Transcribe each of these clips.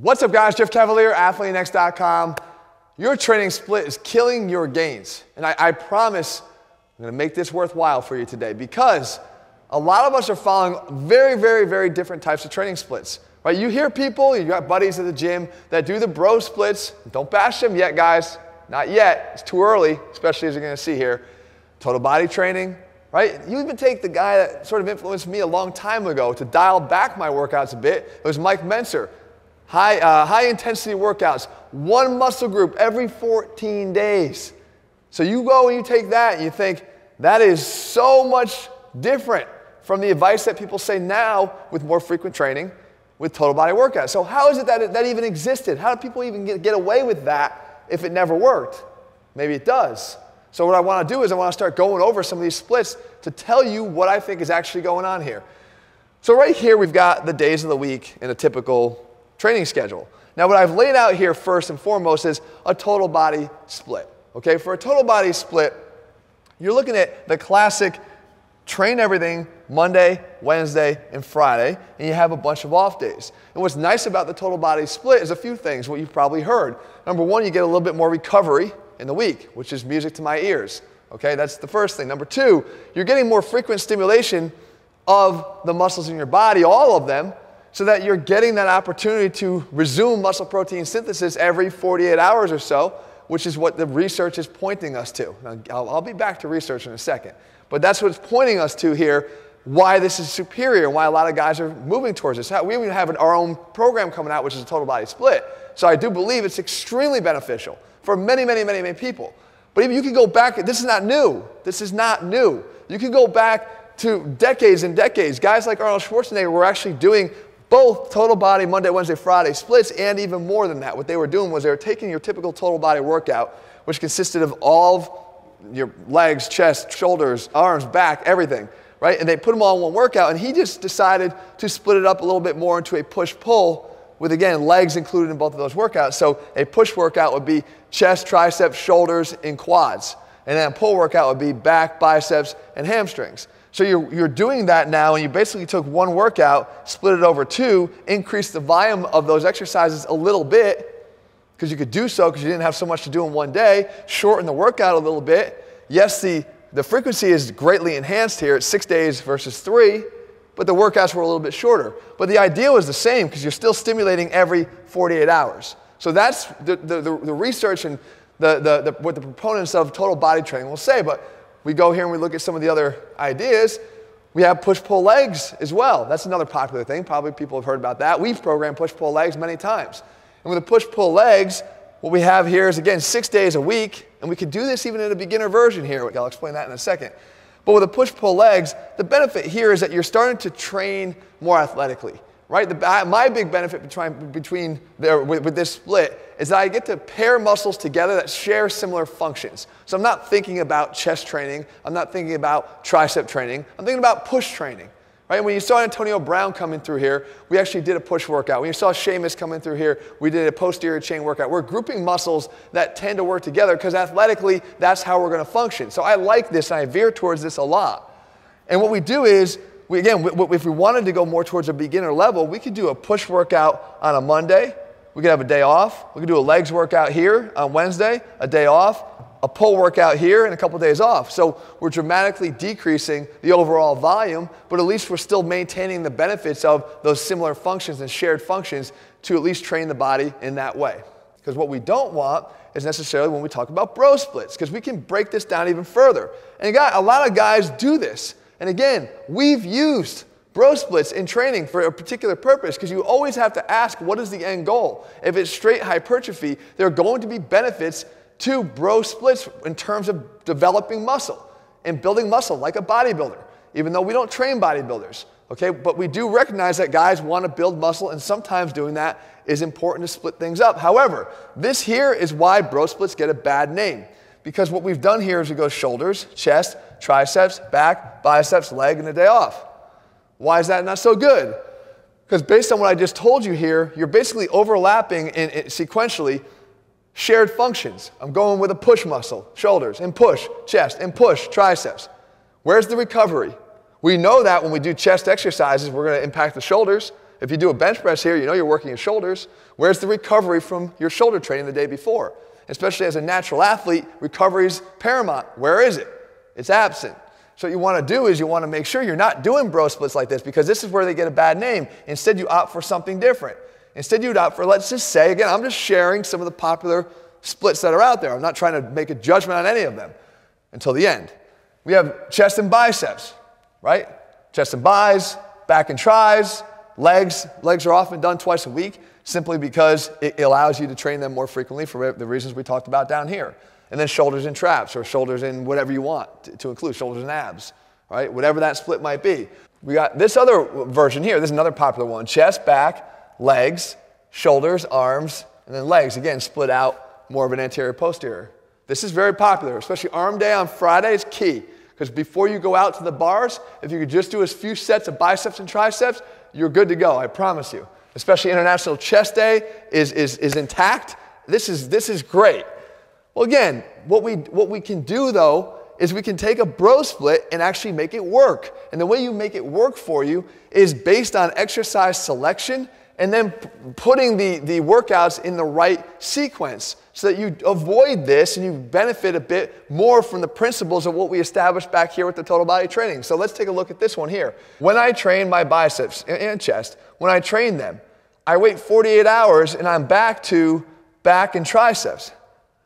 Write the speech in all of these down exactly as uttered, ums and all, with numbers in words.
What's up, guys? Jeff Cavaliere, Athlean X dot com. Your training split is killing your gains. And I, I promise I'm going to make this worthwhile for you today, because a lot of us are following very, very, very different types of training splits. Right? You hear people, you got buddies at the gym that do the bro splits. Don't bash them yet, guys. Not yet. It's too early, especially as you're going to see here. Total body training. Right? You even take the guy that sort of influenced me a long time ago to dial back my workouts a bit. It was Mike Mentzer. High, uh, high intensity workouts, one muscle group every fourteen days. So you go and you take that and you think, that is so much different from the advice that people say now with more frequent training, with total body workouts. So how is it that it, that even existed? How do people even get, get away with that if it never worked? Maybe it does. So what I want to do is I want to start going over some of these splits to tell you what I think is actually going on here. So right here we've got the days of the week in a typical training schedule. Now what I've laid out here first and foremost is a total body split. Okay, for a total body split, you're looking at the classic train everything Monday, Wednesday, and Friday, and you have a bunch of off days. And what's nice about the total body split is a few things, what you've probably heard. Number one, you get a little bit more recovery in the week, which is music to my ears. Okay, that's the first thing. Number two, you're getting more frequent stimulation of the muscles in your body, all of them, so that you're getting that opportunity to resume muscle protein synthesis every forty-eight hours or so, which is what the research is pointing us to. Now, I'll, I'll be back to research in a second. But that's what it's pointing us to here, why this is superior and why a lot of guys are moving towards this. We even have our own program coming out, which is a total body split. So I do believe it's extremely beneficial for many, many, many, many people. But even you can go back, this is not new. This is not new. You can go back to decades and decades. Guys like Arnold Schwarzenegger were actually doing both total body Monday, Wednesday, Friday splits, and even more than that. What they were doing was they were taking your typical total body workout, which consisted of all of your legs, chest, shoulders, arms, back, everything, right? And they put them all in one workout, and he just decided to split it up a little bit more into a push-pull with, again, legs included in both of those workouts. So a push workout would be chest, triceps, shoulders, and quads. And then a pull workout would be back, biceps, and hamstrings. So you're, you're doing that now, and you basically took one workout, split it over two, increased the volume of those exercises a little bit, because you could do so because you didn't have so much to do in one day, shorten the workout a little bit. Yes, the, the frequency is greatly enhanced here. It's six days versus three, but the workouts were a little bit shorter. But the idea was the same, because you're still stimulating every forty-eight hours. So that's the, the, the, the research and the, the, the, what the proponents of total body training will say. But we go here and we look at some of the other ideas. We have push-pull legs as well. That's another popular thing. Probably people have heard about that. We've programmed push-pull legs many times. And with the push-pull legs, what we have here is, again, six days a week. And we could do this even in a beginner version here. I'll explain that in a second. But with the push-pull legs, the benefit here is that you're starting to train more athletically. Right? The, my big benefit between, between there, with, with this split is that I get to pair muscles together that share similar functions. So I'm not thinking about chest training. I'm not thinking about tricep training. I'm thinking about push training. Right? When you saw Antonio Brown coming through here, we actually did a push workout. When you saw Seamus coming through here, we did a posterior chain workout. We're grouping muscles that tend to work together because athletically, that's how we're going to function. So I like this, and I veer towards this a lot. And what we do is, We, again, if we wanted to go more towards a beginner level, we could do a push workout on a Monday. We could have a day off. We could do a legs workout here on Wednesday, a day off, a pull workout here, and a couple days off. So we're dramatically decreasing the overall volume, but at least we're still maintaining the benefits of those similar functions and shared functions to at least train the body in that way. Because what we don't want is necessarily when we talk about bro splits, because we can break this down even further. And again, a lot of guys do this. And again, we've used bro splits in training for a particular purpose, because you always have to ask, what is the end goal? If it's straight hypertrophy, there are going to be benefits to bro splits in terms of developing muscle and building muscle like a bodybuilder, even though we don't train bodybuilders. Okay, but we do recognize that guys want to build muscle, and sometimes doing that is important to split things up. However, this here is why bro splits get a bad name. Because what we've done here is we go shoulders, chest, triceps, back, biceps, leg, and a day off. Why is that not so good? Because based on what I just told you here, you're basically overlapping in, in, sequentially shared functions. I'm going with a push muscle, shoulders, and push, chest, and push, triceps. Where's the recovery? We know that when we do chest exercises, we're going to impact the shoulders. If you do a bench press here, you know you're working your shoulders. Where's the recovery from your shoulder training the day before? Especially as a natural athlete, recovery's paramount. Where is it? It's absent. So what you want to do is you want to make sure you're not doing bro splits like this, because this is where they get a bad name. Instead, you opt for something different. Instead, you'd opt for, let's just say, again, I'm just sharing some of the popular splits that are out there. I'm not trying to make a judgment on any of them until the end. We have chest and biceps, right? Chest and biceps, back and tries, legs. Legs are often done twice a week simply because it allows you to train them more frequently for the reasons we talked about down here. And then shoulders and traps, or shoulders and whatever you want to, to include, shoulders and abs, right? Whatever that split might be. We got this other version here. This is another popular one. Chest, back, legs, shoulders, arms, and then legs. Again, split out more of an anterior posterior. This is very popular, especially arm day on Friday is key. Because before you go out to the bars, if you could just do as few sets of biceps and triceps, you're good to go, I promise you. Especially International Chest Day is, is, is intact. This is, this is great. Well, again, what we, what we can do, though, is we can take a bro split and actually make it work. And the way you make it work for you is based on exercise selection and then putting the, the workouts in the right sequence so that you avoid this and you benefit a bit more from the principles of what we established back here with the total body training. So let's take a look at this one here. When I train my biceps and chest, when I train them, I wait forty-eight hours and I'm back to back and triceps.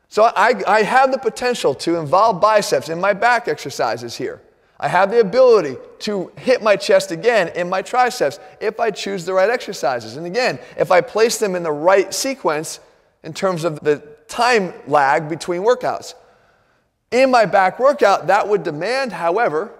So I, I have the potential to involve biceps in my back exercises here. I have the ability to hit my chest again and my triceps if I choose the right exercises. And again, if I place them in the right sequence in terms of the time lag between workouts. In my back workout, that would demand, however,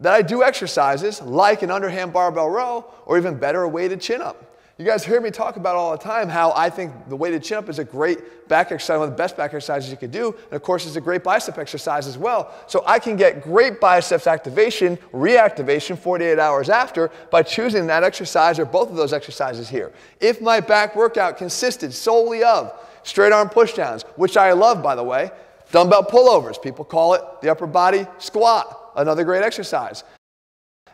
that I do exercises like an underhand barbell row, or even better, a weighted chin-up. You guys hear me talk about all the time how I think the weighted chin-up is a great back exercise, one of the best back exercises you can do, and of course it's a great bicep exercise as well. So I can get great biceps activation, reactivation forty-eight hours after by choosing that exercise or both of those exercises here. If my back workout consisted solely of straight arm pushdowns, which I love by the way, dumbbell pullovers, people call it the upper body squat, another great exercise,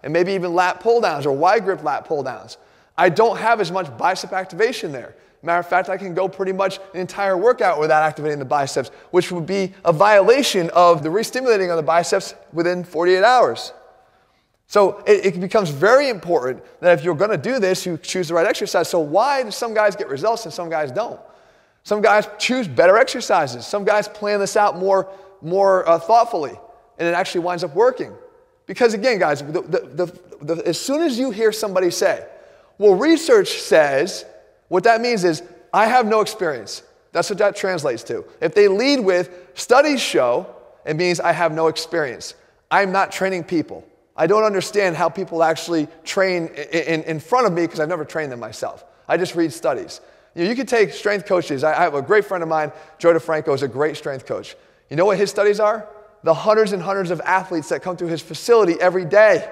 and maybe even lat pulldowns or wide grip lat pulldowns. I don't have as much bicep activation there. Matter of fact, I can go pretty much an entire workout without activating the biceps, which would be a violation of the restimulating of the biceps within forty-eight hours. So it, it becomes very important that if you're going to do this, you choose the right exercise. So why do some guys get results and some guys don't? Some guys choose better exercises. Some guys plan this out more, more uh, thoughtfully, and it actually winds up working. Because again, guys, the, the, the, the, as soon as you hear somebody say, well, research says, what that means is, I have no experience. That's what that translates to. If they lead with, studies show, it means I have no experience. I'm not training people. I don't understand how people actually train in, in, in front of me because I've never trained them myself. I just read studies. You know, you can take strength coaches. I, I have a great friend of mine, Joe DeFranco, is a great strength coach. You know what his studies are? The hundreds and hundreds of athletes that come through his facility every day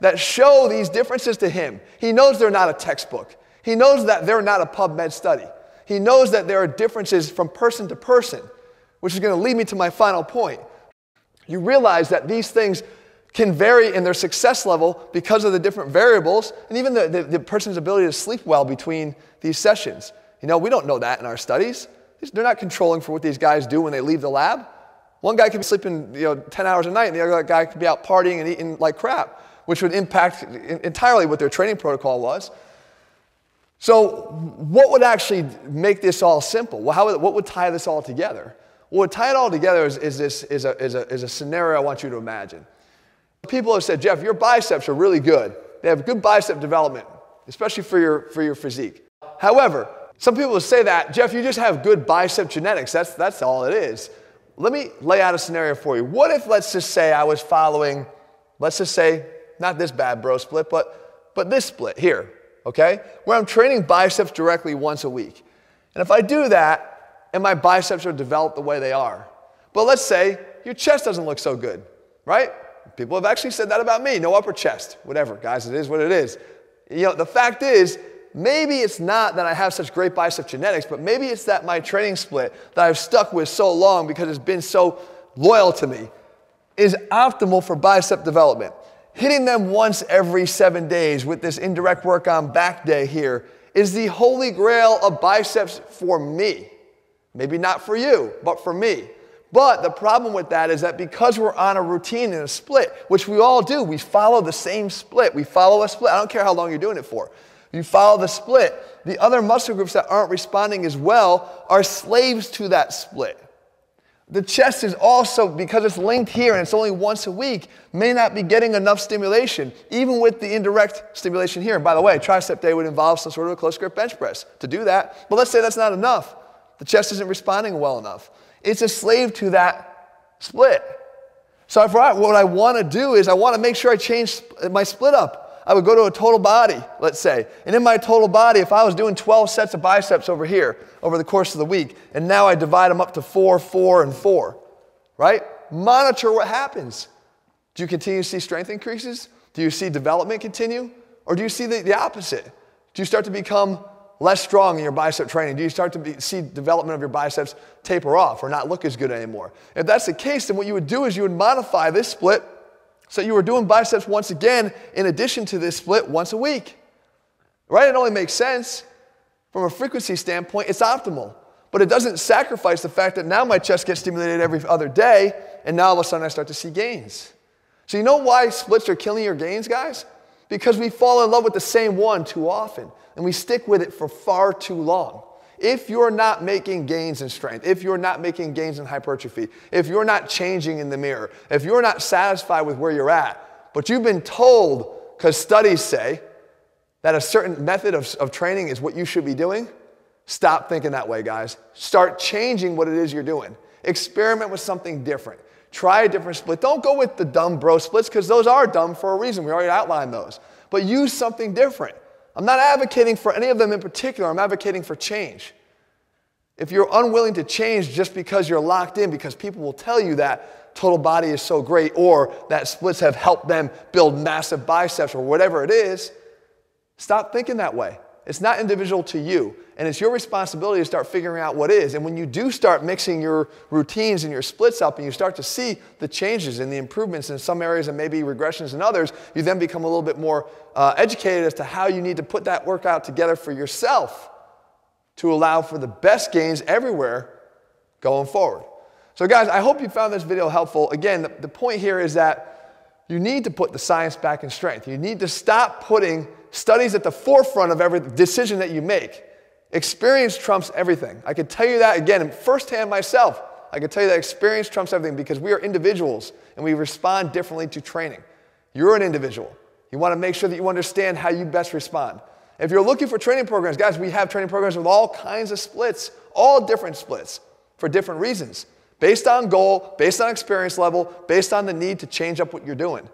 that show these differences to him. He knows they're not a textbook. He knows that they're not a PubMed study. He knows that there are differences from person to person, which is going to lead me to my final point. You realize that these things can vary in their success level because of the different variables and even the, the, the person's ability to sleep well between these sessions. You know, we don't know that in our studies. They're not controlling for what these guys do when they leave the lab. One guy could be sleeping, you know, ten hours a night, and the other guy could be out partying and eating like crap, which would impact entirely what their training protocol was. So what would actually make this all simple? Well, how would, what would tie this all together? What would tie it all together is, is, this, is, a, is, a, is a scenario I want you to imagine. People have said, Jeff, your biceps are really good. They have good bicep development, especially for your, for your physique. However, some people say that, Jeff, you just have good bicep genetics. That's, that's all it is. Let me lay out a scenario for you. What if, let's just say, I was following, let's just say, not this bad bro split, but, but this split here, okay? Where I'm training biceps directly once a week. And if I do that, and my biceps are developed the way they are. But let's say your chest doesn't look so good, right? People have actually said that about me, no upper chest. Whatever, guys, it is what it is. You know, the fact is, maybe it's not that I have such great bicep genetics, but maybe it's that my training split that I've stuck with so long because it's been so loyal to me is optimal for bicep development. hitting them once every seven days with this indirect work on back day here is the holy grail of biceps for me. Maybe not for you, but for me. But the problem with that is that because we're on a routine and a split, which we all do, we follow the same split. We follow a split. I don't care how long you're doing it for. You follow the split. The other muscle groups that aren't responding as well are slaves to that split. The chest is also, because it's linked here and it's only once a week, may not be getting enough stimulation, even with the indirect stimulation here. And by the way, tricep day would involve some sort of a close grip bench press to do that. But let's say that's not enough. The chest isn't responding well enough. It's a slave to that split. So I thought, what I want to do is I want to make sure I change my split up. I would go to a total body, let's say. And in my total body, if I was doing twelve sets of biceps over here over the course of the week, and now I divide them up to four, four, and four, right? Monitor what happens. Do you continue to see strength increases? Do you see development continue? Or do you see the, the opposite? Do you start to become less strong in your bicep training? Do you start to be, see development of your biceps taper off or not look as good anymore? If that's the case, then what you would do is you would modify this split so you were doing biceps once again in addition to this split once a week. Right? It only makes sense. From a frequency standpoint, it's optimal. But it doesn't sacrifice the fact that now my chest gets stimulated every other day and now all of a sudden I start to see gains. So you know why splits are killing your gains, guys? Because we fall in love with the same one too often, and we stick with it for far too long. If you're not making gains in strength, if you're not making gains in hypertrophy, if you're not changing in the mirror, if you're not satisfied with where you're at, but you've been told, because studies say, that a certain method of, of training is what you should be doing, stop thinking that way, guys. Start changing what it is you're doing. Experiment with something different. Try a different split. Don't go with the dumb bro splits because those are dumb for a reason. We already outlined those. But use something different. I'm not advocating for any of them in particular. I'm advocating for change. If you're unwilling to change just because you're locked in, because people will tell you that total body is so great or that splits have helped them build massive biceps or whatever it is, stop thinking that way. It's not individual to you, and it's your responsibility to start figuring out what is. And when you do start mixing your routines and your splits up and you start to see the changes and the improvements in some areas and maybe regressions in others, you then become a little bit more uh, educated as to how you need to put that workout together for yourself to allow for the best gains everywhere going forward. So guys, I hope you found this video helpful. Again, the, the point here is that you need to put the science back in strength. You need to stop putting studies at the forefront of every decision that you make. Experience trumps everything. I can tell you that again, firsthand myself. I can tell you that experience trumps everything because we are individuals and we respond differently to training. You're an individual. You want to make sure that you understand how you best respond. If you're looking for training programs, guys, we have training programs with all kinds of splits, all different splits for different reasons, based on goal, based on experience level, based on the need to change up what you're doing.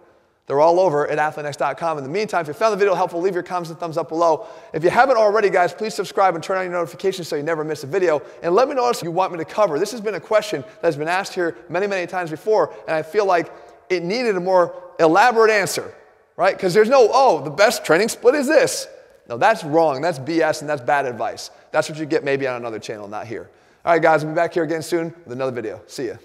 They're all over at Athlean X dot com. In the meantime, if you found the video helpful, leave your comments and thumbs up below. If you haven't already, guys, please subscribe and turn on your notifications so you never miss a video. And let me know what you want me to cover. This has been a question that's been asked here many, many times before, and I feel like it needed a more elaborate answer, right? Because there's no, oh, the best training split is this. No, that's wrong. That's B S, and that's bad advice. That's what you get maybe on another channel, not here. All right, guys, I'll be back here again soon with another video. See ya.